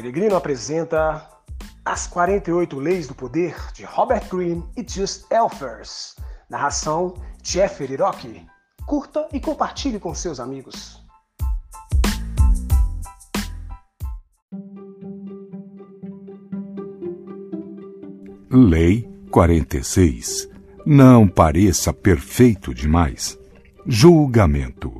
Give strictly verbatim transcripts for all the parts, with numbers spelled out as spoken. Peregrino apresenta As quarenta e oito Leis do Poder, de Robert Greene e Just Elfers. Narração, Jeff Erirocki. Curta e compartilhe com seus amigos. Lei quarenta e seis. Não pareça perfeito demais. Julgamento.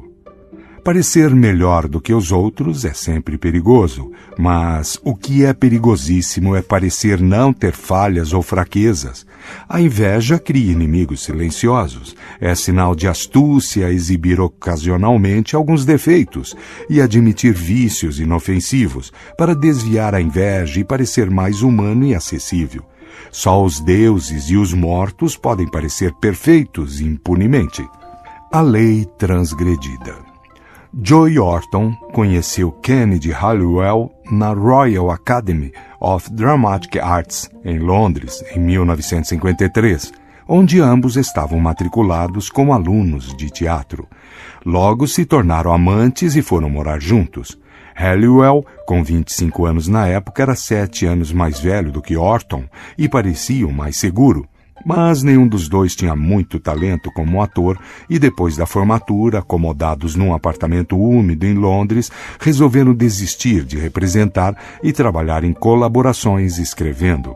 Parecer melhor do que os outros é sempre perigoso, mas o que é perigosíssimo é parecer não ter falhas ou fraquezas. A inveja cria inimigos silenciosos. É sinal de astúcia exibir ocasionalmente alguns defeitos e admitir vícios inofensivos para desviar a inveja e parecer mais humano e acessível. Só os deuses e os mortos podem parecer perfeitos impunemente. A lei transgredida. Joe Orton conheceu Kenneth Halliwell na Royal Academy of Dramatic Arts, em Londres, em mil novecentos e cinquenta e três, onde ambos estavam matriculados como alunos de teatro. Logo se tornaram amantes e foram morar juntos. Halliwell, com vinte e cinco anos na época, era sete anos mais velho do que Orton e parecia o mais seguro. Mas nenhum dos dois tinha muito talento como ator e, depois da formatura, acomodados num apartamento úmido em Londres, resolveram desistir de representar e trabalhar em colaborações escrevendo.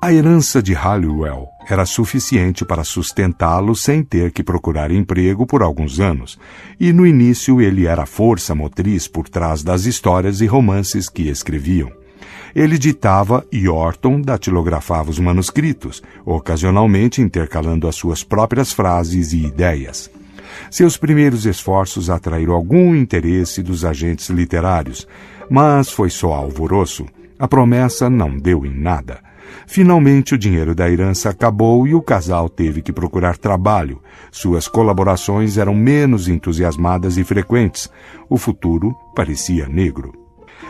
A herança de Halliwell era suficiente para sustentá-lo sem ter que procurar emprego por alguns anos, e no início ele era a força motriz por trás das histórias e romances que escreviam. Ele ditava e Orton datilografava os manuscritos, ocasionalmente intercalando as suas próprias frases e ideias. Seus primeiros esforços atraíram algum interesse dos agentes literários, mas foi só alvoroço. A promessa não deu em nada. Finalmente, o dinheiro da herança acabou e o casal teve que procurar trabalho. Suas colaborações eram menos entusiasmadas e frequentes. O futuro parecia negro.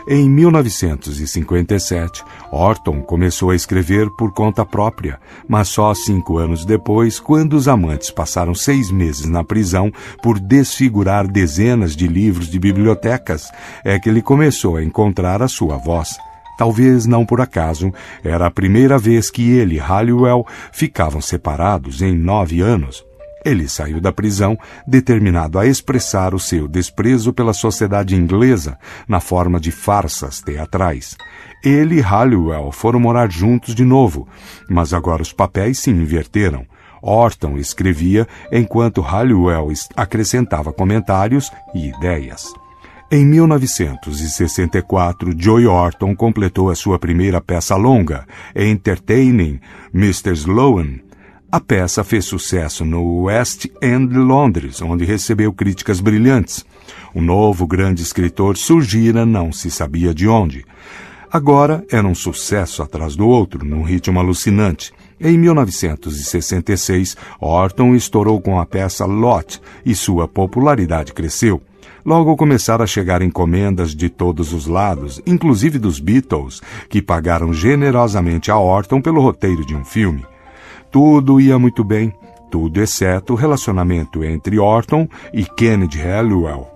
Em mil novecentos e cinquenta e sete, Orton começou a escrever por conta própria, mas só cinco anos depois, quando os amantes passaram seis meses na prisão por desfigurar dezenas de livros de bibliotecas, é que ele começou a encontrar a sua voz. Talvez não por acaso, era a primeira vez que ele e Halliwell ficavam separados em nove anos. Ele saiu da prisão, determinado a expressar o seu desprezo pela sociedade inglesa na forma de farsas teatrais. Ele e Halliwell foram morar juntos de novo, mas agora os papéis se inverteram. Orton escrevia, enquanto Halliwell acrescentava comentários e ideias. Em mil novecentos e sessenta e quatro, Joe Orton completou a sua primeira peça longa, Entertaining mister Sloane. A peça fez sucesso no West End de Londres, onde recebeu críticas brilhantes. Um novo grande escritor surgira, não se sabia de onde. Agora era um sucesso atrás do outro, num ritmo alucinante. Em mil novecentos e sessenta e seis, Orton estourou com a peça Lot e sua popularidade cresceu. Logo começaram a chegar encomendas de todos os lados, inclusive dos Beatles, que pagaram generosamente a Orton pelo roteiro de um filme. Tudo ia muito bem, tudo exceto o relacionamento entre Orton e Kenneth Halliwell.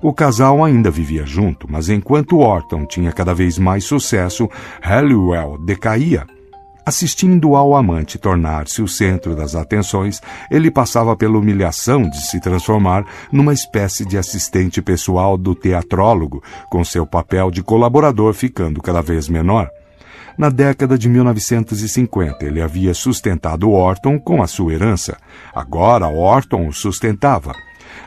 O casal ainda vivia junto, mas enquanto Orton tinha cada vez mais sucesso, Halliwell decaía. Assistindo ao amante tornar-se o centro das atenções, ele passava pela humilhação de se transformar numa espécie de assistente pessoal do teatrólogo, com seu papel de colaborador ficando cada vez menor. Na década de mil novecentos e cinquenta, ele havia sustentado Orton com a sua herança. Agora, Orton o sustentava.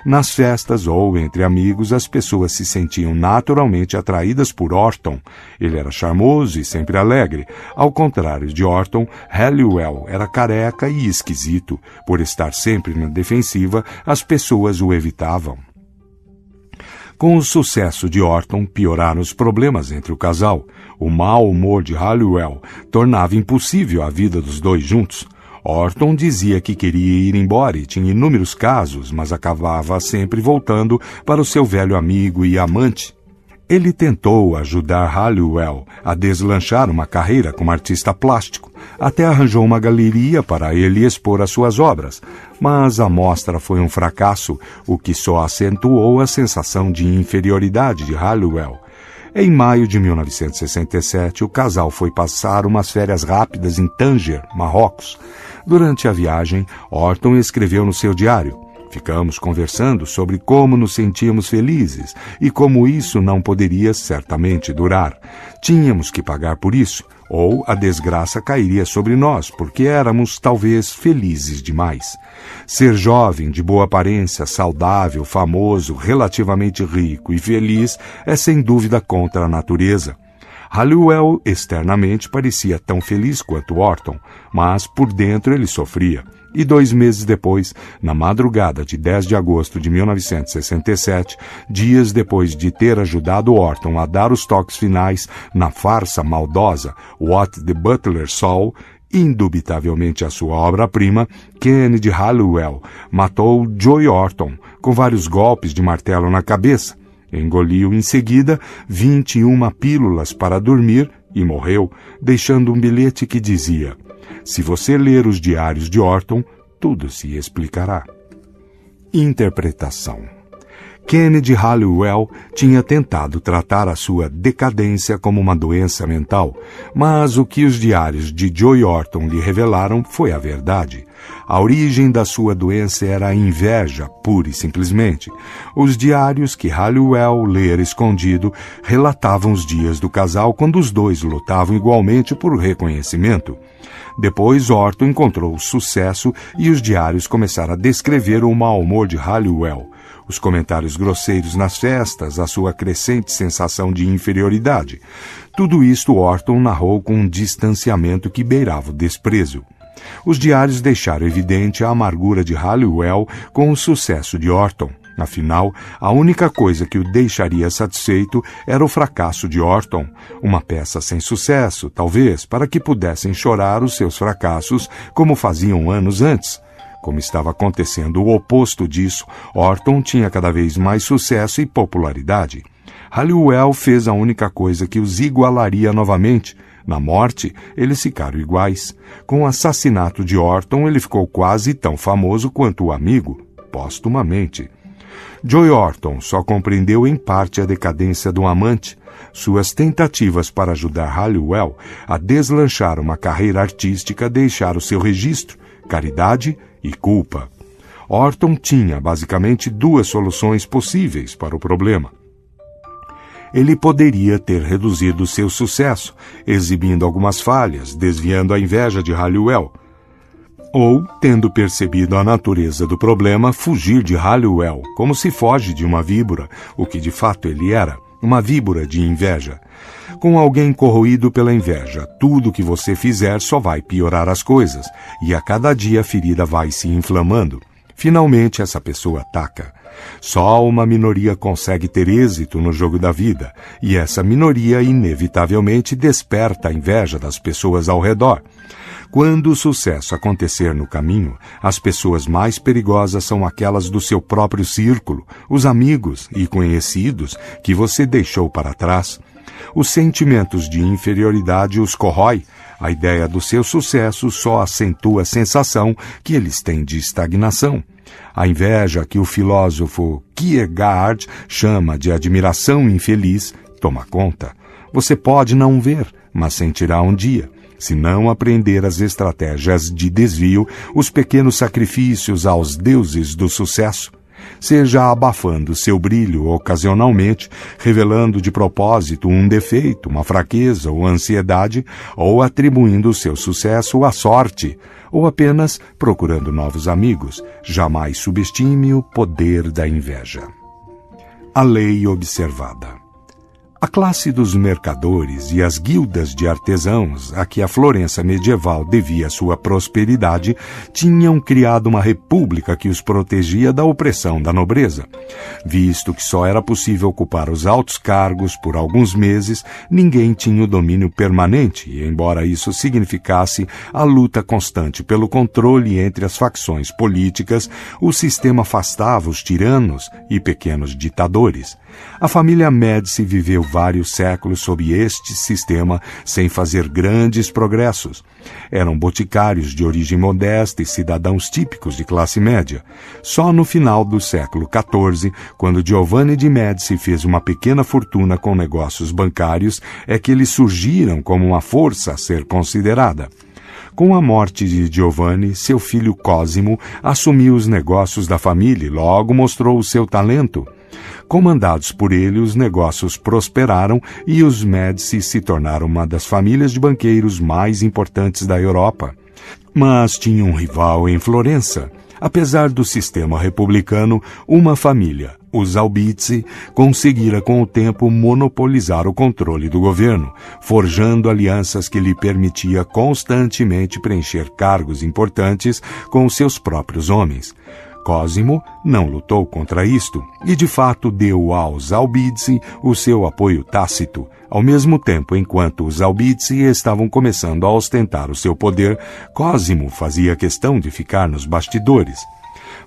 Nas festas ou entre amigos, as pessoas se sentiam naturalmente atraídas por Orton. Ele era charmoso e sempre alegre. Ao contrário de Orton, Halliwell era careca e esquisito. Por estar sempre na defensiva, as pessoas o evitavam. Com o sucesso de Orton, pioraram os problemas entre o casal. O mau humor de Halliwell tornava impossível a vida dos dois juntos. Orton dizia que queria ir embora e tinha inúmeros casos, mas acabava sempre voltando para o seu velho amigo e amante. Ele tentou ajudar Halliwell a deslanchar uma carreira como artista plástico. Até arranjou uma galeria para ele expor as suas obras, mas a mostra foi um fracasso, o que só acentuou a sensação de inferioridade de Halliwell. Em maio de mil novecentos e sessenta e sete, o casal foi passar umas férias rápidas em Tanger, Marrocos. Durante a viagem, Orton escreveu no seu diário: "Ficamos conversando sobre como nos sentíamos felizes e como isso não poderia certamente durar. Tínhamos que pagar por isso, ou a desgraça cairia sobre nós, porque éramos, talvez, felizes demais. Ser jovem, de boa aparência, saudável, famoso, relativamente rico e feliz é sem dúvida contra a natureza." Halliwell, externamente, parecia tão feliz quanto Orton, mas por dentro ele sofria. E dois meses depois, na madrugada de dez de agosto de mil novecentos e sessenta e sete, dias depois de ter ajudado Orton a dar os toques finais na farsa maldosa What the Butler Saw, indubitavelmente a sua obra-prima, Kenneth Halliwell matou Joe Orton com vários golpes de martelo na cabeça. Engoliu em seguida vinte e uma pílulas para dormir e morreu, deixando um bilhete que dizia: "Se você ler os diários de Orton, tudo se explicará." Interpretação: Kenneth Halliwell tinha tentado tratar a sua decadência como uma doença mental, mas o que os diários de Joe Orton lhe revelaram foi a verdade. A origem da sua doença era a inveja, pura e simplesmente. Os diários que Halliwell lera escondido relatavam os dias do casal quando os dois lutavam igualmente por reconhecimento. Depois Orton encontrou sucesso e os diários começaram a descrever o mau humor de Halliwell, os comentários grosseiros nas festas, a sua crescente sensação de inferioridade. Tudo isto Orton narrou com um distanciamento que beirava o desprezo. Os diários deixaram evidente a amargura de Halliwell com o sucesso de Orton. Afinal, a única coisa que o deixaria satisfeito era o fracasso de Orton, uma peça sem sucesso, talvez, para que pudessem chorar os seus fracassos como faziam anos antes. Como estava acontecendo o oposto disso, Orton tinha cada vez mais sucesso e popularidade. Halliwell fez a única coisa que os igualaria novamente. Na morte, eles ficaram iguais. Com o assassinato de Orton, ele ficou quase tão famoso quanto o amigo, postumamente. Joe Orton só compreendeu em parte a decadência do amante. Suas tentativas para ajudar Halliwell a deslanchar uma carreira artística deixaram seu registro, caridade e culpa. Orton tinha basicamente duas soluções possíveis para o problema. Ele poderia ter reduzido seu sucesso, exibindo algumas falhas, desviando a inveja de Halliwell, ou, tendo percebido a natureza do problema, fugir de Halliwell, como se foge de uma víbora, o que de fato ele era, uma víbora de inveja. Com alguém corroído pela inveja, tudo que você fizer só vai piorar as coisas, e a cada dia a ferida vai se inflamando. Finalmente essa pessoa ataca. Só uma minoria consegue ter êxito no jogo da vida, e essa minoria inevitavelmente desperta a inveja das pessoas ao redor. Quando o sucesso acontecer no caminho, as pessoas mais perigosas são aquelas do seu próprio círculo, os amigos e conhecidos que você deixou para trás. Os sentimentos de inferioridade os corrói. A ideia do seu sucesso só acentua a sensação que eles têm de estagnação. A inveja, que o filósofo Kierkegaard chama de admiração infeliz, toma conta. Você pode não ver, mas sentirá um dia. Se não aprender as estratégias de desvio, os pequenos sacrifícios aos deuses do sucesso, seja abafando seu brilho ocasionalmente, revelando de propósito um defeito, uma fraqueza ou ansiedade, ou atribuindo seu sucesso à sorte, ou apenas procurando novos amigos. Jamais subestime o poder da inveja. A lei observada. A classe dos mercadores e as guildas de artesãos a que a Florença medieval devia sua prosperidade tinham criado uma república que os protegia da opressão da nobreza. Visto que só era possível ocupar os altos cargos por alguns meses, ninguém tinha o domínio permanente, e embora isso significasse a luta constante pelo controle entre as facções políticas, o sistema afastava os tiranos e pequenos ditadores. A família Medici viveu vários séculos sob este sistema sem fazer grandes progressos. Eram boticários de origem modesta e cidadãos típicos de classe média. Só no final do século quatorze, quando Giovanni de Medici fez uma pequena fortuna com negócios bancários, é que eles surgiram como uma força a ser considerada. Com a morte de Giovanni, seu filho Cosimo assumiu os negócios da família e logo mostrou o seu talento. Comandados por ele, os negócios prosperaram e os Medici se tornaram uma das famílias de banqueiros mais importantes da Europa. Mas tinha um rival em Florença. Apesar do sistema republicano, uma família, os Albizzi, conseguira com o tempo monopolizar o controle do governo, forjando alianças que lhe permitia constantemente preencher cargos importantes com seus próprios homens. Cosimo não lutou contra isto e, de fato, deu aos Albizzi o seu apoio tácito, ao mesmo tempo enquanto os Albizzi estavam começando a ostentar o seu poder. Cosimo fazia questão de ficar nos bastidores.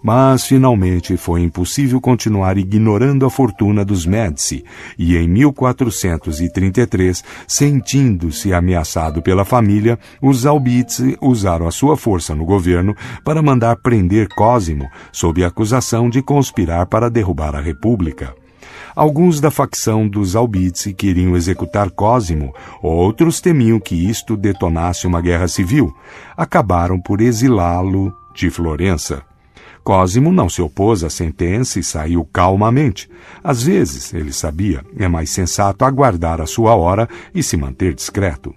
Mas, finalmente, foi impossível continuar ignorando a fortuna dos Medici, e em mil quatrocentos e trinta e três, sentindo-se ameaçado pela família, os Albizzi usaram a sua força no governo para mandar prender Cosimo, sob a acusação de conspirar para derrubar a República. Alguns da facção dos Albizzi queriam executar Cosimo, outros temiam que isto detonasse uma guerra civil. Acabaram por exilá-lo de Florença. Cosimo não se opôs à sentença e saiu calmamente. Às vezes, ele sabia, é mais sensato aguardar a sua hora e se manter discreto.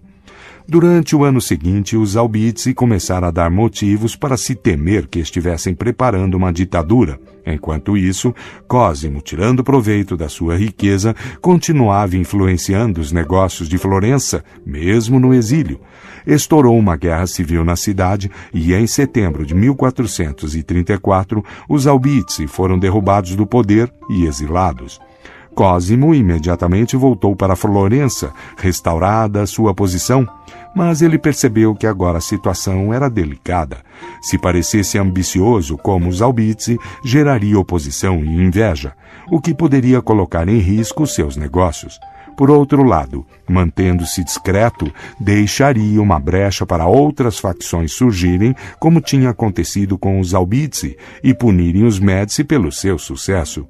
Durante o ano seguinte, os Albizzi começaram a dar motivos para se temer que estivessem preparando uma ditadura. Enquanto isso, Cosimo, tirando proveito da sua riqueza, continuava influenciando os negócios de Florença, mesmo no exílio. Estourou uma guerra civil na cidade e, em setembro de mil quatrocentos e trinta e quatro, os Albizzi foram derrubados do poder e exilados. Cosimo imediatamente voltou para Florença, restaurada a sua posição, mas ele percebeu que agora a situação era delicada. Se parecesse ambicioso como os Albizzi, geraria oposição e inveja, o que poderia colocar em risco seus negócios. Por outro lado, mantendo-se discreto, deixaria uma brecha para outras facções surgirem, como tinha acontecido com os Albizzi, e punirem os Medici pelo seu sucesso.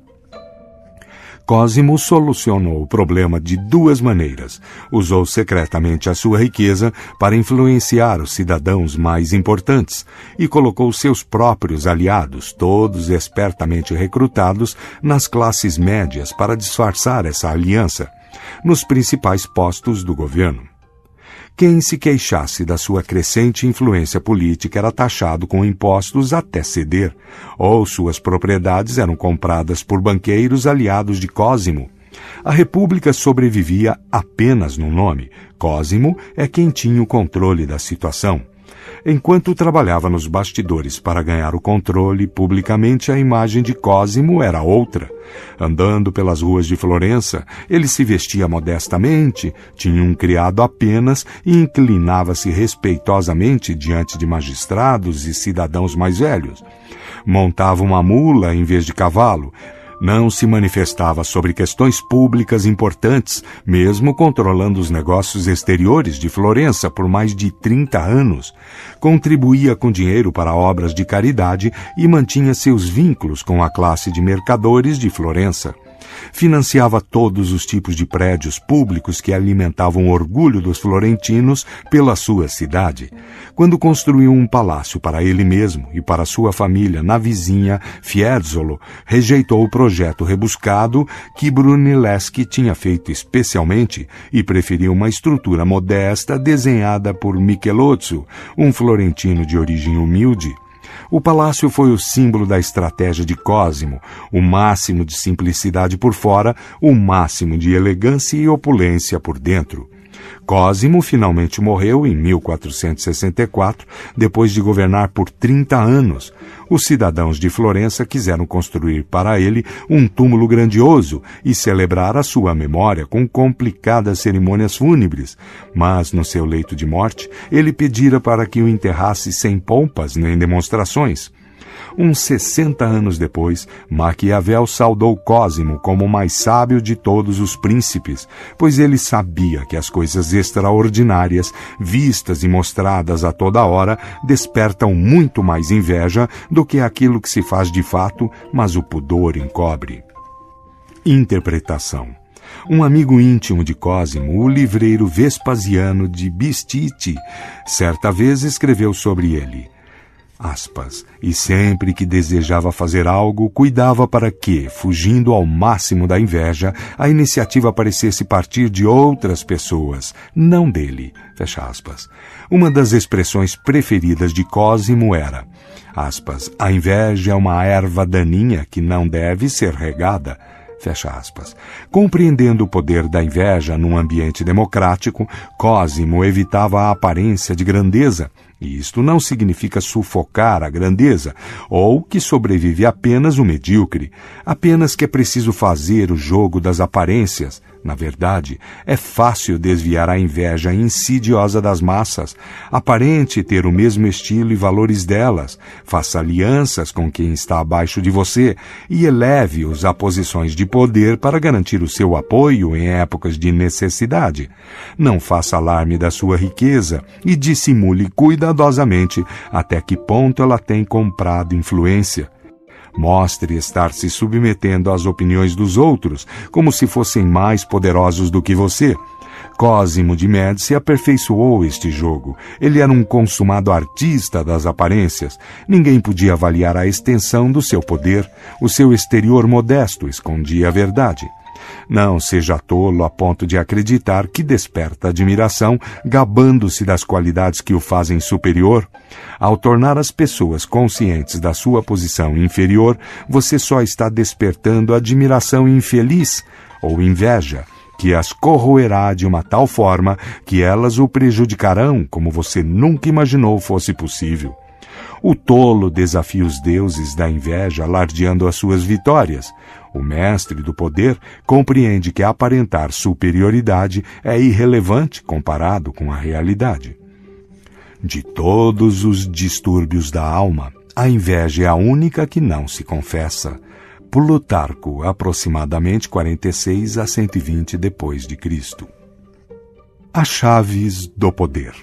Cosimo solucionou o problema de duas maneiras. Usou secretamente a sua riqueza para influenciar os cidadãos mais importantes e colocou seus próprios aliados, todos espertamente recrutados, nas classes médias para disfarçar essa aliança, nos principais postos do governo. Quem se queixasse da sua crescente influência política era taxado com impostos até ceder, ou suas propriedades eram compradas por banqueiros aliados de Cosimo. A República sobrevivia apenas no nome. Cosimo é quem tinha o controle da situação. Enquanto trabalhava nos bastidores para ganhar o controle, publicamente a imagem de Cosimo era outra. Andando pelas ruas de Florença, ele se vestia modestamente, tinha um criado apenas e inclinava-se respeitosamente diante de magistrados e cidadãos mais velhos. Montava uma mula em vez de cavalo. Não se manifestava sobre questões públicas importantes, mesmo controlando os negócios exteriores de Florença por mais de trinta anos. Contribuía com dinheiro para obras de caridade e mantinha seus vínculos com a classe de mercadores de Florença. Financiava todos os tipos de prédios públicos que alimentavam o orgulho dos florentinos pela sua cidade. Quando construiu um palácio para ele mesmo e para sua família na vizinha Fiesole, rejeitou o projeto rebuscado que Brunelleschi tinha feito especialmente e preferiu uma estrutura modesta desenhada por Michelozzo, um florentino de origem humilde. O palácio foi o símbolo da estratégia de Cosimo, o máximo de simplicidade por fora, o máximo de elegância e opulência por dentro. Cosimo finalmente morreu em mil quatrocentos e sessenta e quatro, depois de governar por trinta anos. Os cidadãos de Florença quiseram construir para ele um túmulo grandioso e celebrar a sua memória com complicadas cerimônias fúnebres, mas no seu leito de morte ele pedira para que o enterrasse sem pompas nem demonstrações. Uns sessenta anos depois, Maquiavel saudou Cosimo como o mais sábio de todos os príncipes, pois ele sabia que as coisas extraordinárias, vistas e mostradas a toda hora, despertam muito mais inveja do que aquilo que se faz de fato, mas o pudor encobre. Interpretação. Um amigo íntimo de Cosimo, o livreiro Vespasiano de Bistite, certa vez escreveu sobre ele, aspas, e sempre que desejava fazer algo, cuidava para que, fugindo ao máximo da inveja, a iniciativa parecesse partir de outras pessoas, não dele, fecha aspas. Uma das expressões preferidas de Cosimo era, aspas, a inveja é uma erva daninha que não deve ser regada, fecha aspas. Compreendendo o poder da inveja num ambiente democrático, Cosimo evitava a aparência de grandeza, e isto não significa sufocar a grandeza, ou que sobrevive apenas o medíocre, apenas que é preciso fazer o jogo das aparências. Na verdade, é fácil desviar a inveja insidiosa das massas, aparente ter o mesmo estilo e valores delas, faça alianças com quem está abaixo de você e eleve-os a posições de poder para garantir o seu apoio em épocas de necessidade. Não faça alarme da sua riqueza e dissimule cuidadosamente até que ponto ela tem comprado influência. Mostre estar se submetendo às opiniões dos outros, como se fossem mais poderosos do que você. Cosimo de Medici aperfeiçoou este jogo. Ele era um consumado artista das aparências. Ninguém podia avaliar a extensão do seu poder. O seu exterior modesto escondia a verdade. Não seja tolo a ponto de acreditar que desperta admiração, gabando-se das qualidades que o fazem superior. Ao tornar as pessoas conscientes da sua posição inferior, você só está despertando admiração infeliz ou inveja, que as corroerá de uma tal forma que elas o prejudicarão como você nunca imaginou fosse possível. O tolo desafia os deuses da inveja, alardeando as suas vitórias. O mestre do poder compreende que aparentar superioridade é irrelevante comparado com a realidade. De todos os distúrbios da alma, a inveja é a única que não se confessa. Plutarco, aproximadamente quarenta e seis a cento e vinte depois de Cristo. As chaves do poder.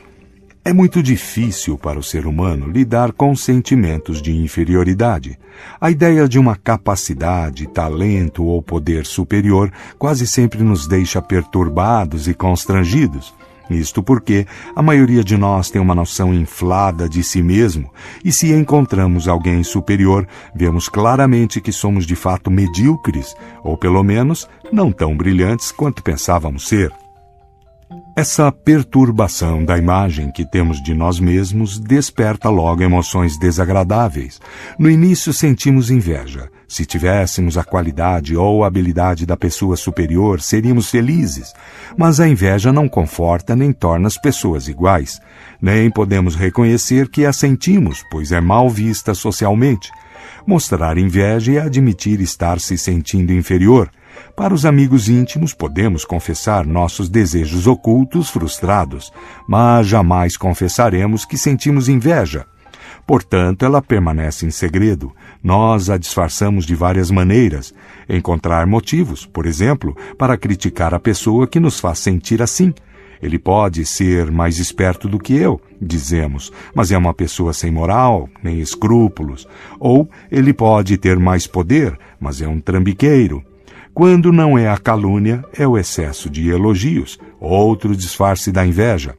É muito difícil para o ser humano lidar com sentimentos de inferioridade. A ideia de uma capacidade, talento ou poder superior quase sempre nos deixa perturbados e constrangidos. Isto porque a maioria de nós tem uma noção inflada de si mesmo, e se encontramos alguém superior, vemos claramente que somos de fato medíocres, ou pelo menos não tão brilhantes quanto pensávamos ser. Essa perturbação da imagem que temos de nós mesmos desperta logo emoções desagradáveis. No início sentimos inveja. Se tivéssemos a qualidade ou habilidade da pessoa superior, seríamos felizes. Mas a inveja não conforta nem torna as pessoas iguais. Nem podemos reconhecer que a sentimos, pois é mal vista socialmente. Mostrar inveja é admitir estar se sentindo inferior. Para os amigos íntimos, podemos confessar nossos desejos ocultos frustrados, mas jamais confessaremos que sentimos inveja. Portanto, ela permanece em segredo. Nós a disfarçamos de várias maneiras. Encontrar motivos, por exemplo, para criticar a pessoa que nos faz sentir assim. Ele pode ser mais esperto do que eu, dizemos, mas é uma pessoa sem moral, nem escrúpulos. Ou ele pode ter mais poder, mas é um trambiqueiro. Quando não é a calúnia, é o excesso de elogios, outro disfarce da inveja.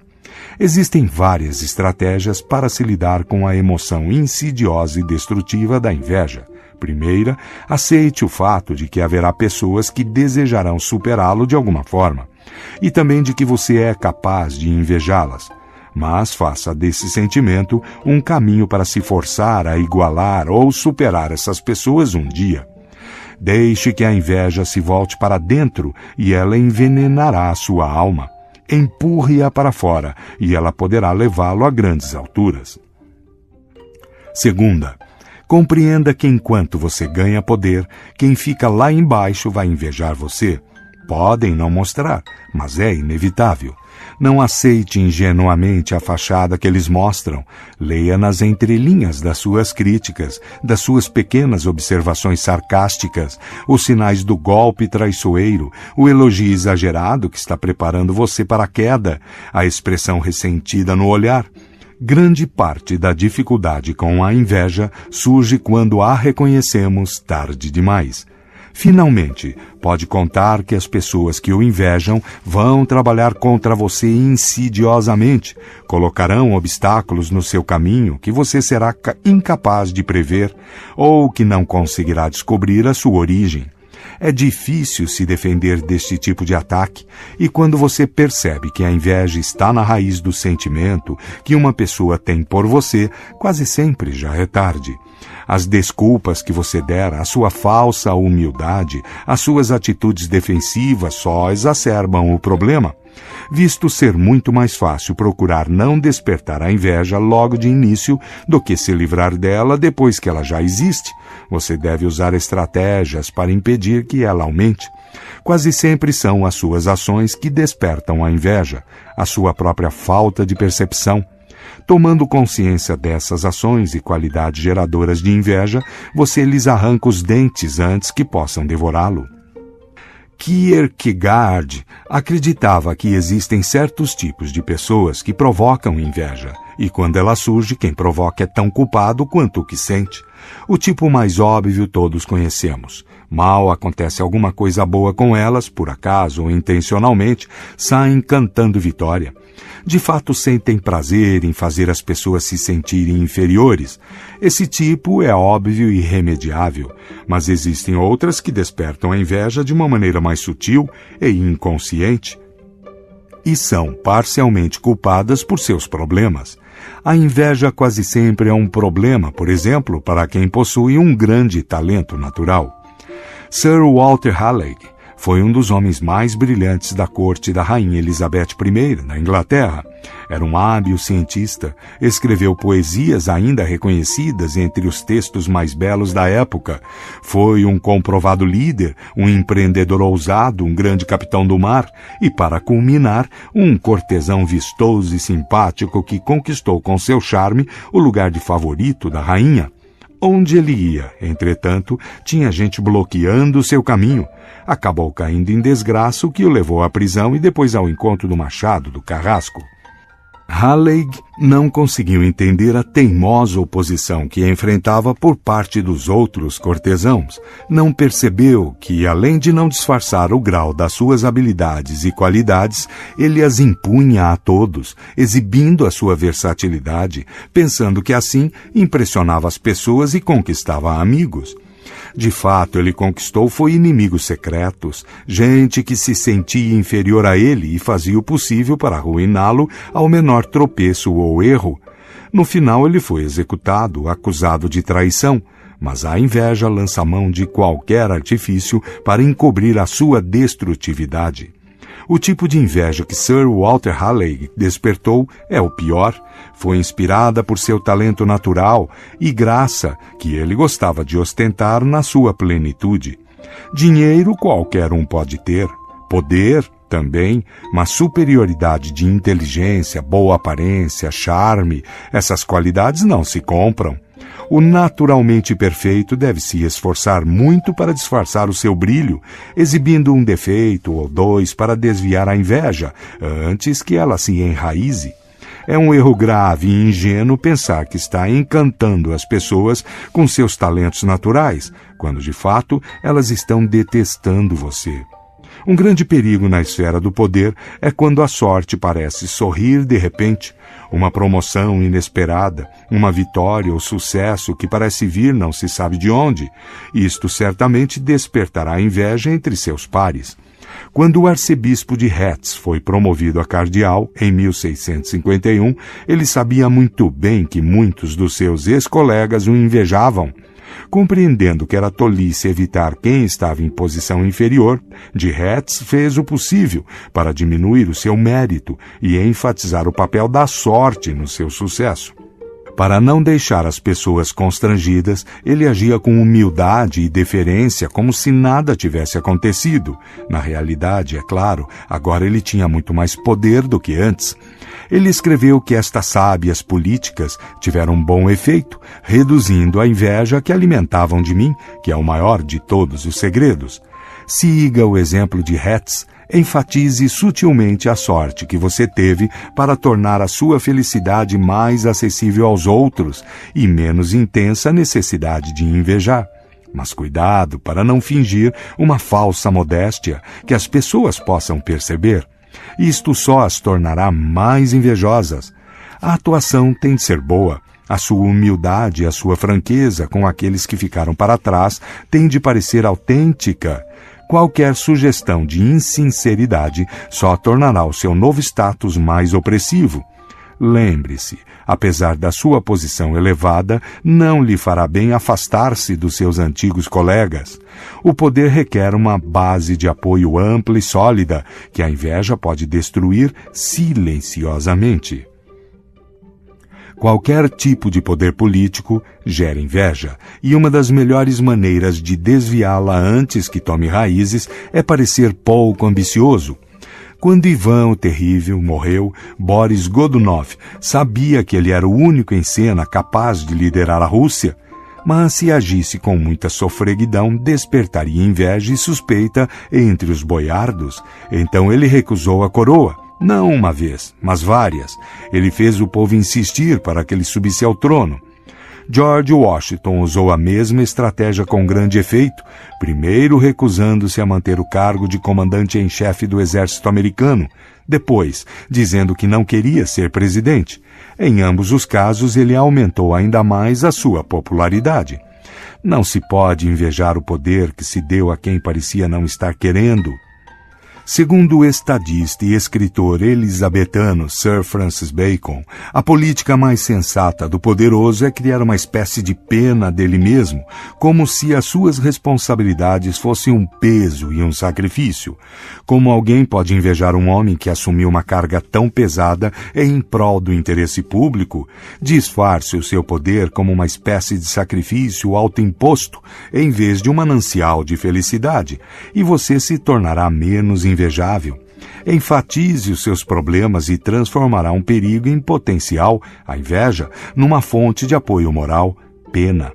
Existem várias estratégias para se lidar com a emoção insidiosa e destrutiva da inveja. Primeira, aceite o fato de que haverá pessoas que desejarão superá-lo de alguma forma, e também de que você é capaz de invejá-las. Mas faça desse sentimento um caminho para se forçar a igualar ou superar essas pessoas um dia. Deixe que a inveja se volte para dentro e ela envenenará a sua alma. Empurre-a para fora e ela poderá levá-lo a grandes alturas. Segunda, compreenda que enquanto você ganha poder, quem fica lá embaixo vai invejar você. Podem não mostrar, mas é inevitável. Não aceite ingenuamente a fachada que eles mostram. Leia nas entrelinhas das suas críticas, das suas pequenas observações sarcásticas, os sinais do golpe traiçoeiro, o elogio exagerado que está preparando você para a queda, a expressão ressentida no olhar. Grande parte da dificuldade com a inveja surge quando a reconhecemos tarde demais. Finalmente, pode contar que as pessoas que o invejam vão trabalhar contra você insidiosamente, colocarão obstáculos no seu caminho que você será incapaz de prever ou que não conseguirá descobrir a sua origem. É difícil se defender deste tipo de ataque, e quando você percebe que a inveja está na raiz do sentimento que uma pessoa tem por você, quase sempre já é tarde. As desculpas que você der à sua falsa humildade, às suas atitudes defensivas, só exacerbam o problema, visto ser muito mais fácil procurar não despertar a inveja logo de início do que se livrar dela depois que ela já existe. Você deve usar estratégias para impedir que ela aumente. Quase sempre são as suas ações que despertam a inveja, a sua própria falta de percepção. Tomando consciência dessas ações e qualidades geradoras de inveja, você lhes arranca os dentes antes que possam devorá-lo. Kierkegaard acreditava que existem certos tipos de pessoas que provocam inveja, e quando ela surge, quem provoca é tão culpado quanto o que sente. O tipo mais óbvio todos conhecemos. Mal acontece alguma coisa boa com elas, por acaso ou intencionalmente, saem cantando vitória. De fato, sentem prazer em fazer as pessoas se sentirem inferiores. Esse tipo é óbvio e irremediável, mas existem outras que despertam a inveja de uma maneira mais sutil e inconsciente e são parcialmente culpadas por seus problemas. A inveja quase sempre é um problema, por exemplo, para quem possui um grande talento natural. Sir Walter Raleigh foi um dos homens mais brilhantes da corte da rainha Elizabeth primeira, na Inglaterra. Era um hábil cientista, escreveu poesias ainda reconhecidas entre os textos mais belos da época. Foi um comprovado líder, um empreendedor ousado, um grande capitão do mar e, para culminar, um cortesão vistoso e simpático que conquistou com seu charme o lugar de favorito da rainha. Onde ele ia, entretanto, tinha gente bloqueando o seu caminho. Acabou caindo em desgraça, o que o levou à prisão e depois ao encontro do machado do carrasco. Raleigh não conseguiu entender a teimosa oposição que enfrentava por parte dos outros cortesãos. Não percebeu que, além de não disfarçar o grau das suas habilidades e qualidades, ele as impunha a todos, exibindo a sua versatilidade, pensando que assim impressionava as pessoas e conquistava amigos. De fato, ele conquistou foi inimigos secretos, gente que se sentia inferior a ele e fazia o possível para arruiná-lo ao menor tropeço ou erro. No final, ele foi executado, acusado de traição, mas a inveja lança mão de qualquer artifício para encobrir a sua destrutividade. O tipo de inveja que Sir Walter Raleigh despertou é o pior. Foi inspirada por seu talento natural e graça, que ele gostava de ostentar na sua plenitude. Dinheiro qualquer um pode ter, poder também, mas superioridade de inteligência, boa aparência, charme, essas qualidades não se compram. O naturalmente perfeito deve se esforçar muito para disfarçar o seu brilho, exibindo um defeito ou dois para desviar a inveja, antes que ela se enraize. É um erro grave e ingênuo pensar que está encantando as pessoas com seus talentos naturais, quando de fato elas estão detestando você. Um grande perigo na esfera do poder é quando a sorte parece sorrir de repente. Uma promoção inesperada, uma vitória ou sucesso que parece vir não se sabe de onde. Isto certamente despertará inveja entre seus pares. Quando o arcebispo de Hertz foi promovido a cardeal, em mil seiscentos e cinquenta e um, ele sabia muito bem que muitos dos seus ex-colegas o invejavam. Compreendendo que era tolice evitar quem estava em posição inferior, de Hertz fez o possível para diminuir o seu mérito e enfatizar o papel da sorte no seu sucesso. Para não deixar as pessoas constrangidas, ele agia com humildade e deferência, como se nada tivesse acontecido. Na realidade, é claro, agora ele tinha muito mais poder do que antes. Ele escreveu que estas sábias políticas tiveram bom efeito, reduzindo a inveja que alimentavam de mim, que é o maior de todos os segredos. Siga o exemplo de Hertz, enfatize sutilmente a sorte que você teve para tornar a sua felicidade mais acessível aos outros e menos intensa a necessidade de invejar. Mas cuidado para não fingir uma falsa modéstia que as pessoas possam perceber. Isto só as tornará mais invejosas. A atuação tem de ser boa. A sua humildade e a sua franqueza com aqueles que ficaram para trás tem de parecer autêntica. Qualquer sugestão de insinceridade só tornará o seu novo status mais opressivo. Lembre-se, apesar da sua posição elevada, não lhe fará bem afastar-se dos seus antigos colegas. O poder requer uma base de apoio ampla e sólida, que a inveja pode destruir silenciosamente. Qualquer tipo de poder político gera inveja, e uma das melhores maneiras de desviá-la antes que tome raízes é parecer pouco ambicioso. Quando Ivan o Terrível morreu, Boris Godunov sabia que ele era o único em cena capaz de liderar a Rússia, mas se agisse com muita sofreguidão, despertaria inveja e suspeita entre os boiardos. Então ele recusou a coroa, não uma vez, mas várias. Ele fez o povo insistir para que ele subisse ao trono. George Washington usou a mesma estratégia com grande efeito, primeiro recusando-se a manter o cargo de comandante em chefe do exército americano, depois dizendo que não queria ser presidente. Em ambos os casos, ele aumentou ainda mais a sua popularidade. Não se pode invejar o poder que se deu a quem parecia não estar querendo. Segundo o estadista e escritor elisabetano Sir Francis Bacon, a política mais sensata do poderoso é criar uma espécie de pena dele mesmo, como se as suas responsabilidades fossem um peso e um sacrifício. Como alguém pode invejar um homem que assumiu uma carga tão pesada em prol do interesse público? Disfarce o seu poder como uma espécie de sacrifício autoimposto, em vez de um manancial de felicidade, e você se tornará menos invejável. Enfatize os seus problemas e transformará um perigo em potencial, a inveja, numa fonte de apoio moral, pena.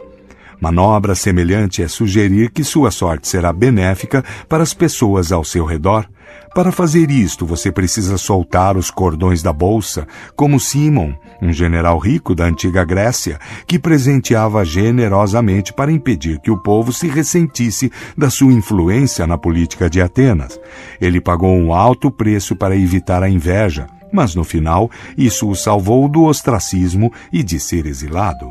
Manobra semelhante é sugerir que sua sorte será benéfica para as pessoas ao seu redor. Para fazer isto, você precisa soltar os cordões da bolsa, como Símon, um general rico da antiga Grécia, que presenteava generosamente para impedir que o povo se ressentisse da sua influência na política de Atenas. Ele pagou um alto preço para evitar a inveja, mas no final isso o salvou do ostracismo e de ser exilado.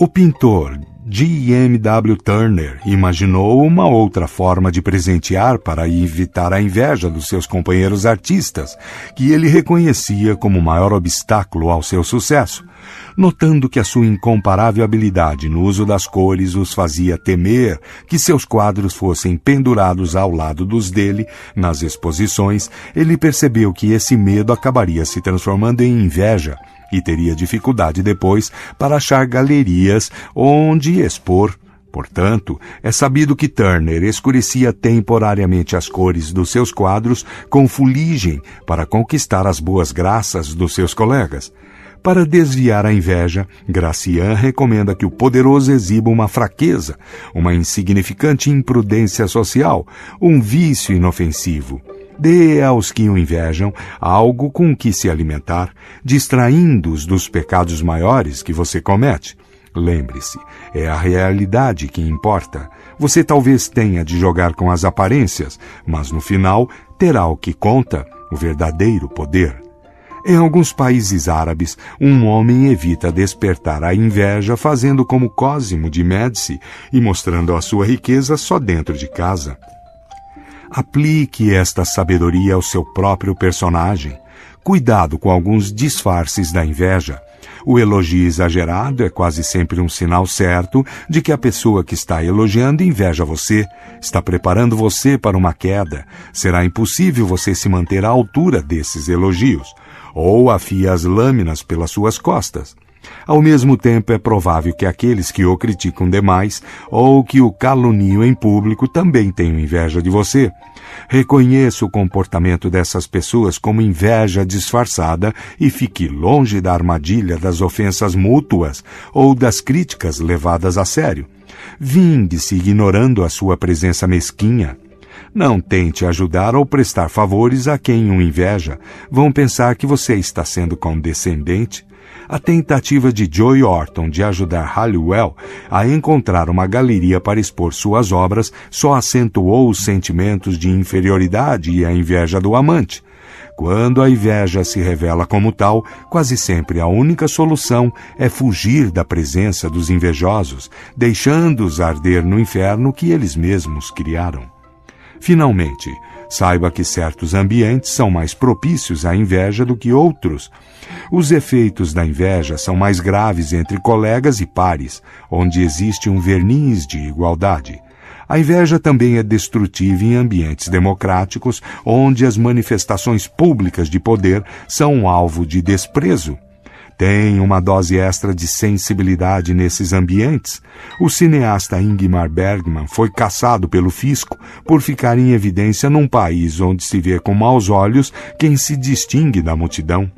O pintor G M W Turner imaginou uma outra forma de presentear para evitar a inveja dos seus companheiros artistas, que ele reconhecia como o maior obstáculo ao seu sucesso. Notando que a sua incomparável habilidade no uso das cores os fazia temer que seus quadros fossem pendurados ao lado dos dele nas exposições, ele percebeu que esse medo acabaria se transformando em inveja e teria dificuldade depois para achar galerias onde expor. Portanto, é sabido que Turner escurecia temporariamente as cores dos seus quadros com fuligem para conquistar as boas graças dos seus colegas. Para desviar a inveja, Gracian recomenda que o poderoso exiba uma fraqueza, uma insignificante imprudência social, um vício inofensivo. Dê aos que o invejam algo com o que se alimentar, distraindo-os dos pecados maiores que você comete. Lembre-se, é a realidade que importa. Você talvez tenha de jogar com as aparências, mas no final terá o que conta, o verdadeiro poder. Em alguns países árabes, um homem evita despertar a inveja fazendo como Cosimo de Medici e mostrando a sua riqueza só dentro de casa. Aplique esta sabedoria ao seu próprio personagem. Cuidado com alguns disfarces da inveja. O elogio exagerado é quase sempre um sinal certo de que a pessoa que está elogiando inveja você, está preparando você para uma queda. Será impossível você se manter à altura desses elogios, ou afia as lâminas pelas suas costas. Ao mesmo tempo, é provável que aqueles que o criticam demais ou que o caluniam em público também tenham inveja de você. Reconheça o comportamento dessas pessoas como inveja disfarçada e fique longe da armadilha das ofensas mútuas ou das críticas levadas a sério. Vingue-se ignorando a sua presença mesquinha. Não tente ajudar ou prestar favores a quem o inveja. Vão pensar que você está sendo condescendente. A tentativa de Joe Orton de ajudar Halliwell a encontrar uma galeria para expor suas obras só acentuou os sentimentos de inferioridade e a inveja do amante. Quando a inveja se revela como tal, quase sempre a única solução é fugir da presença dos invejosos, deixando-os arder no inferno que eles mesmos criaram. Finalmente, saiba que certos ambientes são mais propícios à inveja do que outros. Os efeitos da inveja são mais graves entre colegas e pares, onde existe um verniz de igualdade. A inveja também é destrutiva em ambientes democráticos, onde as manifestações públicas de poder são alvo de desprezo. Tem uma dose extra de sensibilidade nesses ambientes. O cineasta Ingmar Bergman foi caçado pelo fisco por ficar em evidência num país onde se vê com maus olhos quem se distingue da multidão.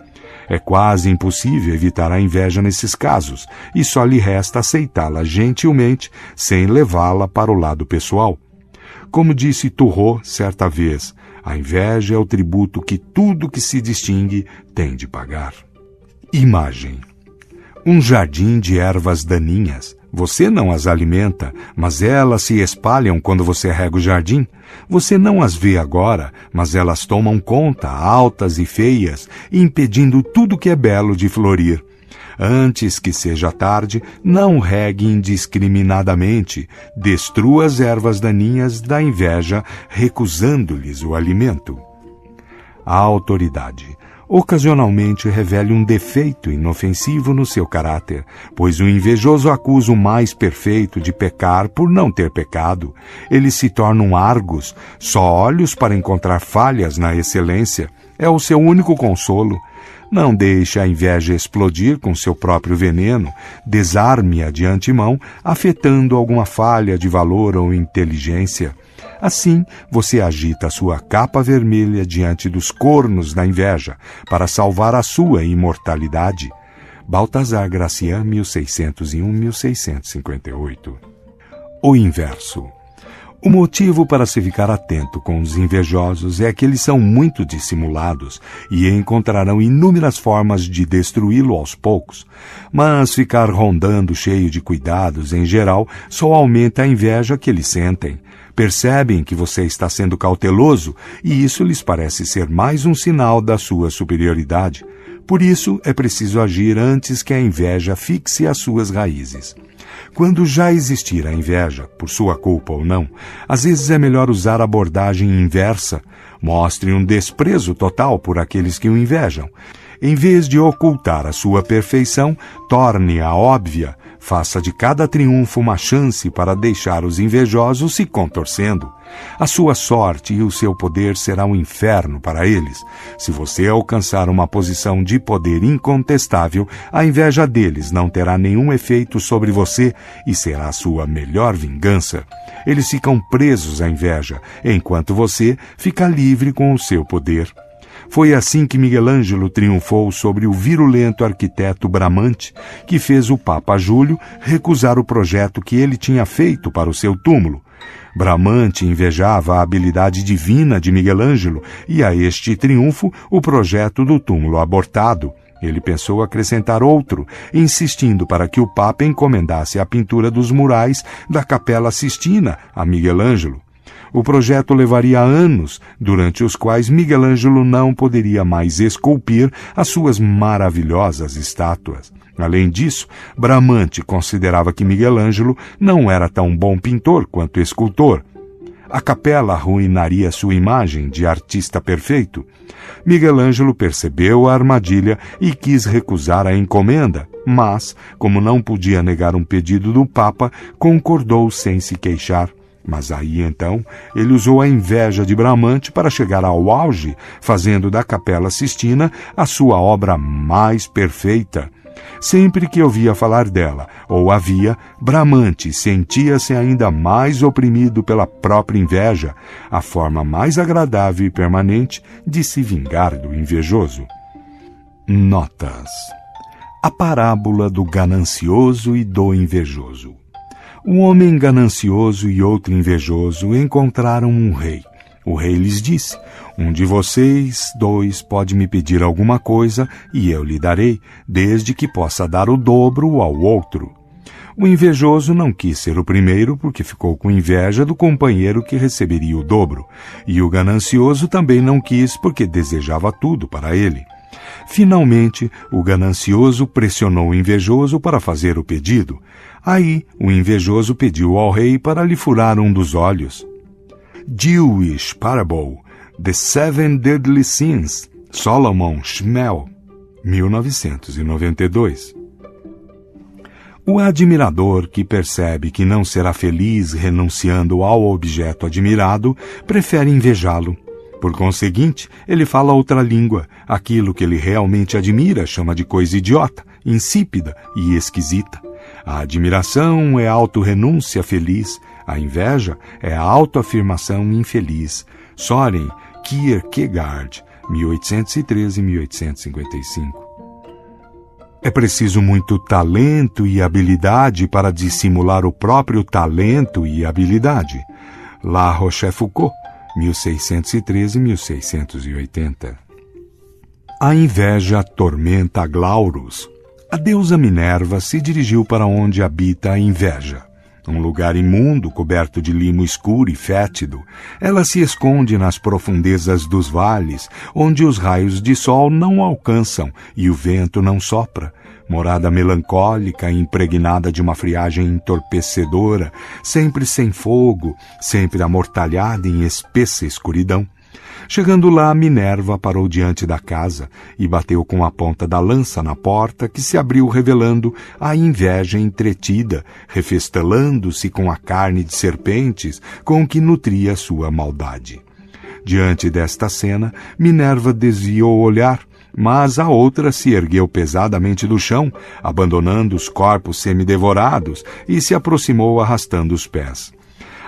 É quase impossível evitar a inveja nesses casos, e só lhe resta aceitá-la gentilmente, sem levá-la para o lado pessoal. Como disse Thoreau certa vez, a inveja é o tributo que tudo que se distingue tem de pagar. Imagem. Um jardim de ervas daninhas. Você não as alimenta, mas elas se espalham quando você rega o jardim. Você não as vê agora, mas elas tomam conta, altas e feias, impedindo tudo que é belo de florir. Antes que seja tarde, não regue indiscriminadamente. Destrua as ervas daninhas da inveja, recusando-lhes o alimento. A autoridade. Ocasionalmente revele um defeito inofensivo no seu caráter, pois o invejoso acusa o mais perfeito de pecar por não ter pecado. Ele se torna um Argus, só olhos para encontrar falhas na excelência. É o seu único consolo. Não deixe a inveja explodir com seu próprio veneno. Desarme-a de antemão, afetando alguma falha de valor ou inteligência. Assim, você agita a sua capa vermelha diante dos cornos da inveja, para salvar a sua imortalidade. Baltasar Gracián, mil seiscentos e um a mil seiscentos e cinquenta e oito. O inverso. O motivo para se ficar atento com os invejosos é que eles são muito dissimulados e encontrarão inúmeras formas de destruí-lo aos poucos. Mas ficar rondando cheio de cuidados em geral só aumenta a inveja que eles sentem. Percebem que você está sendo cauteloso e isso lhes parece ser mais um sinal da sua superioridade. Por isso, é preciso agir antes que a inveja fixe as suas raízes. Quando já existir a inveja, por sua culpa ou não, às vezes é melhor usar a abordagem inversa. Mostre um desprezo total por aqueles que o invejam. Em vez de ocultar a sua perfeição, torne-a óbvia. Faça de cada triunfo uma chance para deixar os invejosos se contorcendo. A sua sorte e o seu poder será um inferno para eles. Se você alcançar uma posição de poder incontestável, a inveja deles não terá nenhum efeito sobre você e será a sua melhor vingança. Eles ficam presos à inveja, enquanto você fica livre com o seu poder. Foi assim que Miguel Ângelo triunfou sobre o virulento arquiteto Bramante, que fez o Papa Júlio recusar o projeto que ele tinha feito para o seu túmulo. Bramante invejava a habilidade divina de Miguel Ângelo e a este triunfo o projeto do túmulo abortado. Ele pensou acrescentar outro, insistindo para que o Papa encomendasse a pintura dos murais da Capela Sistina a Miguel Ângelo. O projeto levaria anos, durante os quais Miguel Ângelo não poderia mais esculpir as suas maravilhosas estátuas. Além disso, Bramante considerava que Miguel Ângelo não era tão bom pintor quanto escultor. A capela arruinaria sua imagem de artista perfeito. Miguel Ângelo percebeu a armadilha e quis recusar a encomenda, mas, como não podia negar um pedido do Papa, concordou sem se queixar. Mas aí, então, ele usou a inveja de Bramante para chegar ao auge, fazendo da Capela Sistina a sua obra mais perfeita. Sempre que ouvia falar dela, ou a via, Bramante sentia-se ainda mais oprimido pela própria inveja, a forma mais agradável e permanente de se vingar do invejoso. Notas. A parábola do ganancioso e do invejoso. Um homem ganancioso e outro invejoso encontraram um rei. O rei lhes disse, um de vocês dois pode me pedir alguma coisa e eu lhe darei, desde que possa dar o dobro ao outro. O invejoso não quis ser o primeiro porque ficou com inveja do companheiro que receberia o dobro, e o ganancioso também não quis porque desejava tudo para ele. Finalmente, o ganancioso pressionou o invejoso para fazer o pedido. Aí, o invejoso pediu ao rei para lhe furar um dos olhos. Jewish Parable, The Seven Deadly Sins, Solomon Schmel, mil novecentos e noventa e dois. O admirador que percebe que não será feliz renunciando ao objeto admirado, prefere invejá-lo. Por conseguinte, ele fala outra língua. Aquilo que ele realmente admira chama de coisa idiota, insípida e esquisita. A admiração é a autorrenúncia feliz. A inveja é a autoafirmação infeliz. Soren Kierkegaard, mil oitocentos e treze a mil oitocentos e cinquenta e cinco. É preciso muito talento e habilidade para dissimular o próprio talento e habilidade. La Rochefoucauld, mil seiscentos e treze a mil seiscentos e oitenta. A inveja atormenta Aglaurus. A deusa Minerva se dirigiu para onde habita a inveja. Um lugar imundo, coberto de limo escuro e fétido, ela se esconde nas profundezas dos vales, onde os raios de sol não alcançam e o vento não sopra. Morada melancólica, impregnada de uma friagem entorpecedora, sempre sem fogo, sempre amortalhada em espessa escuridão. Chegando lá, Minerva parou diante da casa e bateu com a ponta da lança na porta, que se abriu revelando a inveja entretida, refestelando-se com a carne de serpentes com que nutria sua maldade. Diante desta cena, Minerva desviou o olhar, mas a outra se ergueu pesadamente do chão, abandonando os corpos semidevorados, e se aproximou arrastando os pés.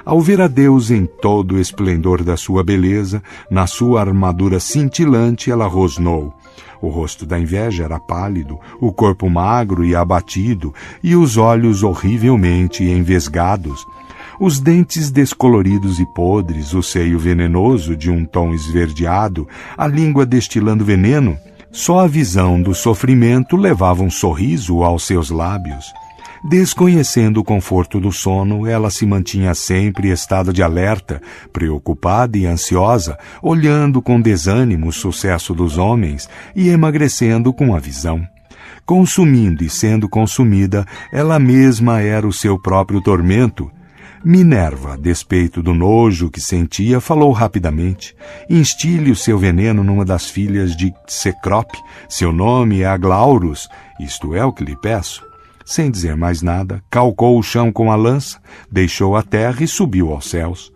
Ao ver a deusa em todo o esplendor da sua beleza, na sua armadura cintilante, ela rosnou. O rosto da inveja era pálido, o corpo magro e abatido, e os olhos horrivelmente envesgados. Os dentes descoloridos e podres, o seio venenoso de um tom esverdeado, a língua destilando veneno, só a visão do sofrimento levava um sorriso aos seus lábios. Desconhecendo o conforto do sono, ela se mantinha sempre em estado de alerta, preocupada e ansiosa, olhando com desânimo o sucesso dos homens e emagrecendo com a visão. Consumindo e sendo consumida, ela mesma era o seu próprio tormento. Minerva, a despeito do nojo que sentia, falou rapidamente. Instile o seu veneno numa das filhas de Cecrope. Seu nome é Aglaurus, isto é o que lhe peço. Sem dizer mais nada, calcou o chão com a lança, deixou a terra e subiu aos céus.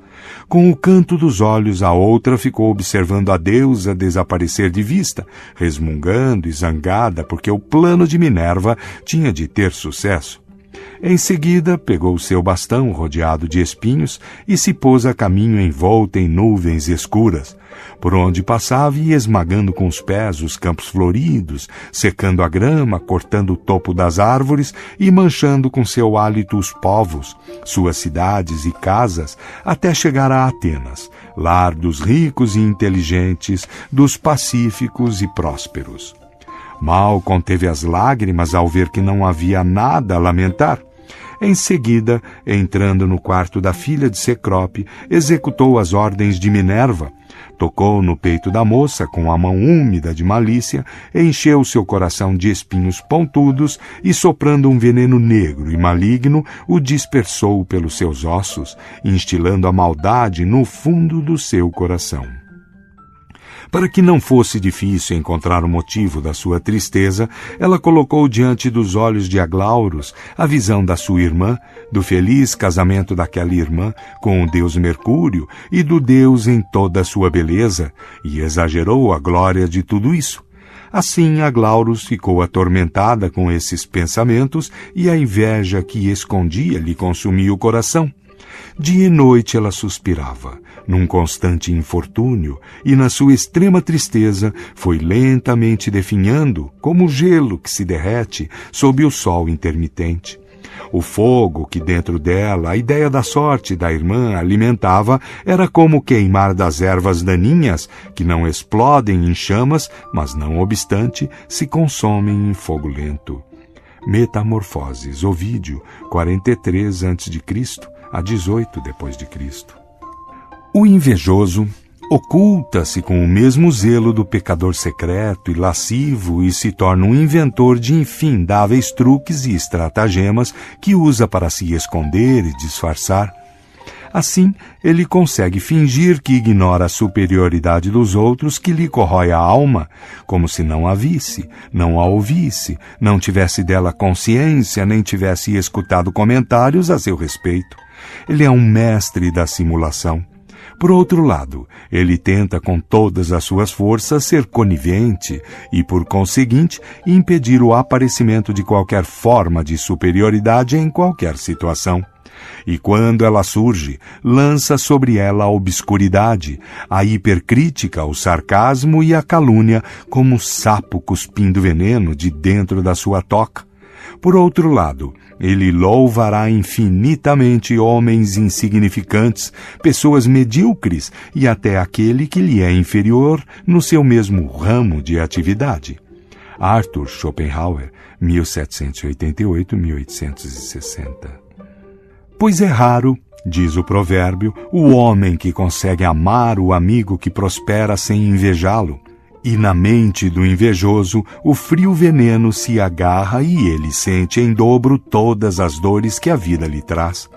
Com o canto dos olhos, a outra ficou observando a deusa desaparecer de vista, resmungando e zangada porque o plano de Minerva tinha de ter sucesso. Em seguida, pegou seu bastão rodeado de espinhos e se pôs a caminho envolta em nuvens escuras. Por onde passava ia esmagando com os pés os campos floridos, secando a grama, cortando o topo das árvores e manchando com seu hálito os povos, suas cidades e casas, até chegar a Atenas, lar dos ricos e inteligentes, dos pacíficos e prósperos. Mal conteve as lágrimas ao ver que não havia nada a lamentar. Em seguida, entrando no quarto da filha de Cecrope, executou as ordens de Minerva. Tocou no peito da moça com a mão úmida de malícia, encheu seu coração de espinhos pontudos e, soprando um veneno negro e maligno, o dispersou pelos seus ossos, instilando a maldade no fundo do seu coração. Para que não fosse difícil encontrar o motivo da sua tristeza, ela colocou diante dos olhos de Aglaurus a visão da sua irmã, do feliz casamento daquela irmã com o deus Mercúrio e do deus em toda a sua beleza, e exagerou a glória de tudo isso. Assim, Aglaurus ficou atormentada com esses pensamentos e a inveja que escondia lhe consumia o coração. Dia e noite ela suspirava, num constante infortúnio, e na sua extrema tristeza foi lentamente definhando, como gelo que se derrete sob o sol intermitente. O fogo que dentro dela a ideia da sorte da irmã alimentava era como queimar das ervas daninhas, que não explodem em chamas, mas não obstante se consomem em fogo lento. Metamorfoses, Ovídio, quarenta e três antes de Cristo, a dezoito depois de Cristo O invejoso oculta-se com o mesmo zelo do pecador secreto e lascivo e se torna um inventor de infindáveis truques e estratagemas que usa para se esconder e disfarçar. Assim, ele consegue fingir que ignora a superioridade dos outros que lhe corrói a alma, como se não a visse, não a ouvisse, não tivesse dela consciência, nem tivesse escutado comentários a seu respeito. Ele é um mestre da simulação. Por outro lado, ele tenta com todas as suas forças ser conivente e, por conseguinte, impedir o aparecimento de qualquer forma de superioridade em qualquer situação. E quando ela surge, lança sobre ela a obscuridade, a hipercrítica, o sarcasmo e a calúnia, como um sapo cuspindo veneno de dentro da sua toca. Por outro lado, ele louvará infinitamente homens insignificantes, pessoas medíocres e até aquele que lhe é inferior no seu mesmo ramo de atividade. Arthur Schopenhauer, mil setecentos e oitenta e oito a mil oitocentos e sessenta. Pois é raro, diz o provérbio, o homem que consegue amar o amigo que prospera sem invejá-lo. E na mente do invejoso, o frio veneno se agarra e ele sente em dobro todas as dores que a vida lhe traz.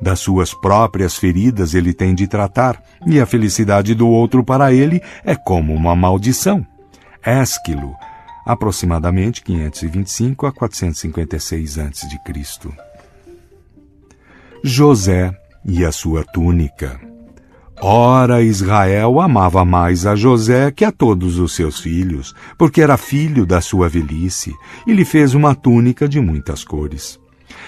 Das suas próprias feridas ele tem de tratar, e a felicidade do outro para ele é como uma maldição. Ésquilo, aproximadamente quinhentos e vinte e cinco a quatrocentos e cinquenta e seis antes de Cristo José e a sua túnica. Ora, Israel amava mais a José que a todos os seus filhos, porque era filho da sua velhice, e lhe fez uma túnica de muitas cores.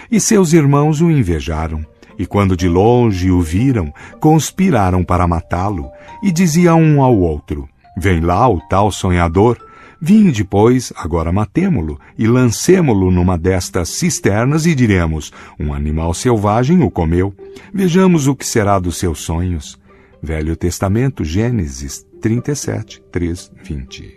E seus irmãos o invejaram, e quando de longe o viram, conspiraram para matá-lo, e diziam um ao outro, vem lá o tal sonhador, vinde, pois, agora matemo-lo, e lancemo-lo numa destas cisternas e diremos, um animal selvagem o comeu, vejamos o que será dos seus sonhos. Velho Testamento, Gênesis trinta e sete, três, vinte.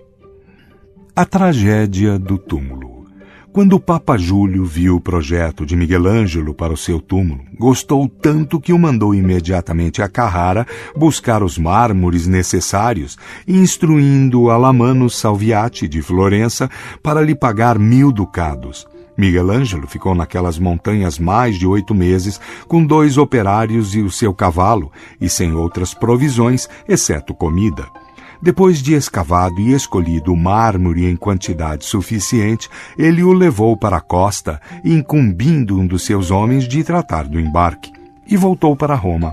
A tragédia do túmulo. Quando o Papa Júlio viu o projeto de Miguel Ângelo para o seu túmulo, gostou tanto que o mandou imediatamente a Carrara buscar os mármores necessários, instruindo Alamano Salviati de Florença para lhe pagar mil ducados. Miguel Ângelo ficou naquelas montanhas mais de oito meses, com dois operários e o seu cavalo, e sem outras provisões, exceto comida. Depois de escavado e escolhido o mármore em quantidade suficiente, ele o levou para a costa, incumbindo um dos seus homens de tratar do embarque, e voltou para Roma.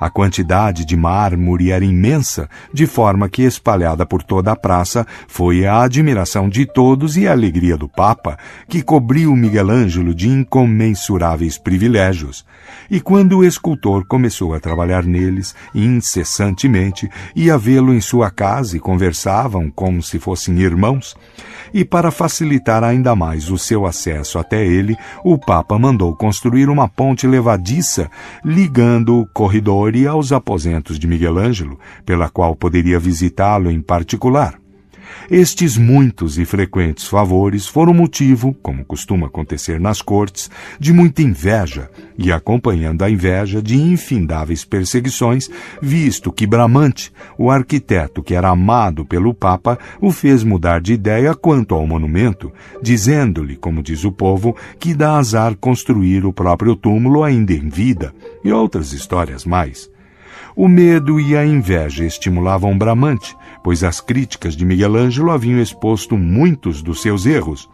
A quantidade de mármore era imensa, de forma que, espalhada por toda a praça, foi a admiração de todos e a alegria do Papa, que cobriu Miguel Ângelo de incomensuráveis privilégios. E quando o escultor começou a trabalhar neles, incessantemente, ia vê-lo em sua casa e conversavam como se fossem irmãos. E para facilitar ainda mais o seu acesso até ele, o Papa mandou construir uma ponte levadiça, ligando o corredor aos aposentos de Miguel Ângelo, pela qual poderia visitá-lo em particular. Estes muitos e frequentes favores foram motivo, como costuma acontecer nas cortes, de muita inveja, e acompanhando a inveja de infindáveis perseguições, visto que Bramante, o arquiteto que era amado pelo Papa, o fez mudar de ideia quanto ao monumento, dizendo-lhe, como diz o povo, que dá azar construir o próprio túmulo ainda em vida, e outras histórias mais. O medo e a inveja estimulavam Bramante, pois as críticas de Miguel Ângelo haviam exposto muitos dos seus erros.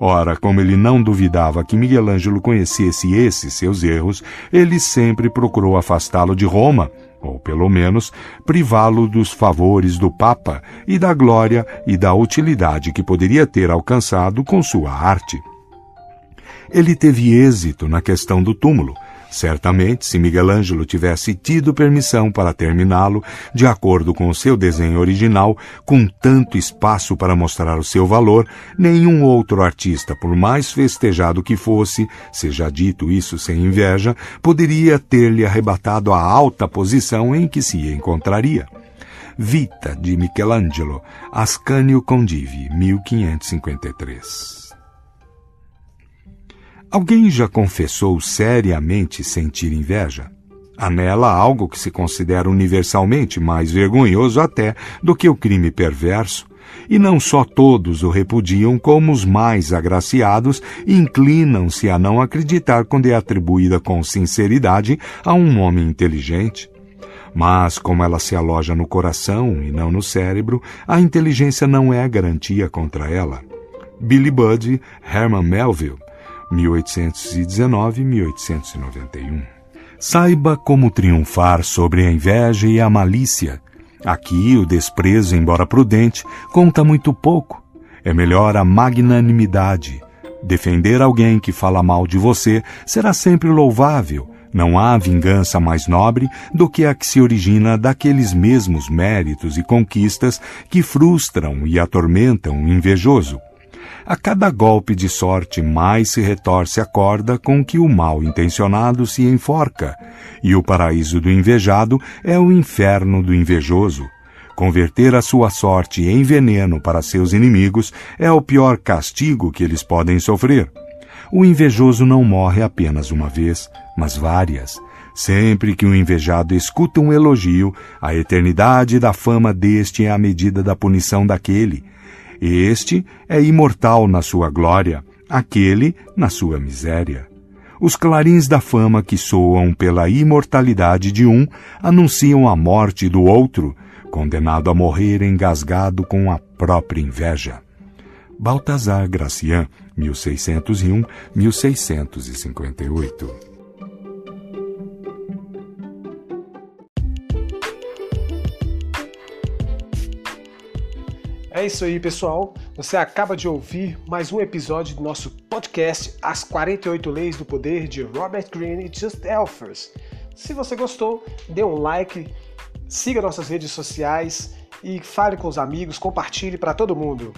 Ora, como ele não duvidava que Miguel Ângelo conhecesse esses seus erros, ele sempre procurou afastá-lo de Roma, ou pelo menos privá-lo dos favores do Papa e da glória e da utilidade que poderia ter alcançado com sua arte. Ele teve êxito na questão do túmulo. Certamente, se Miguel Ângelo tivesse tido permissão para terminá-lo, de acordo com o seu desenho original, com tanto espaço para mostrar o seu valor, nenhum outro artista, por mais festejado que fosse, seja dito isso sem inveja, poderia ter-lhe arrebatado a alta posição em que se encontraria. Vita de Michelangelo, Ascanio Condivi, mil quinhentos e cinquenta e três. Alguém já confessou seriamente sentir inveja? Há nela algo que se considera universalmente mais vergonhoso até do que o crime perverso, e não só todos o repudiam, como os mais agraciados inclinam-se a não acreditar quando é atribuída com sinceridade a um homem inteligente. Mas, como ela se aloja no coração e não no cérebro, a inteligência não é garantia contra ela. Billy Budd, Herman Melville, mil oitocentos e dezenove a mil oitocentos e noventa e um. Saiba como triunfar sobre a inveja e a malícia. Aqui o desprezo, embora prudente, conta muito pouco. É melhor a magnanimidade. Defender alguém que fala mal de você será sempre louvável. Não há vingança mais nobre do que a que se origina daqueles mesmos méritos e conquistas que frustram e atormentam o invejoso. A cada golpe de sorte mais se retorce a corda com que o mal-intencionado se enforca, e o paraíso do invejado é o inferno do invejoso. Converter a sua sorte em veneno para seus inimigos é o pior castigo que eles podem sofrer. O invejoso não morre apenas uma vez, mas várias. Sempre que o invejado escuta um elogio, a eternidade da fama deste é a medida da punição daquele. Este é imortal na sua glória, aquele na sua miséria. Os clarins da fama que soam pela imortalidade de um anunciam a morte do outro, condenado a morrer engasgado com a própria inveja. Baltasar Gracián, mil seiscentos e um a mil seiscentos e cinquenta e oito. É isso aí, pessoal. Você acaba de ouvir mais um episódio do nosso podcast As quarenta e oito Leis do Poder, de Robert Greene e Just Elfers. Se você gostou, dê um like, siga nossas redes sociais e fale com os amigos, compartilhe para todo mundo.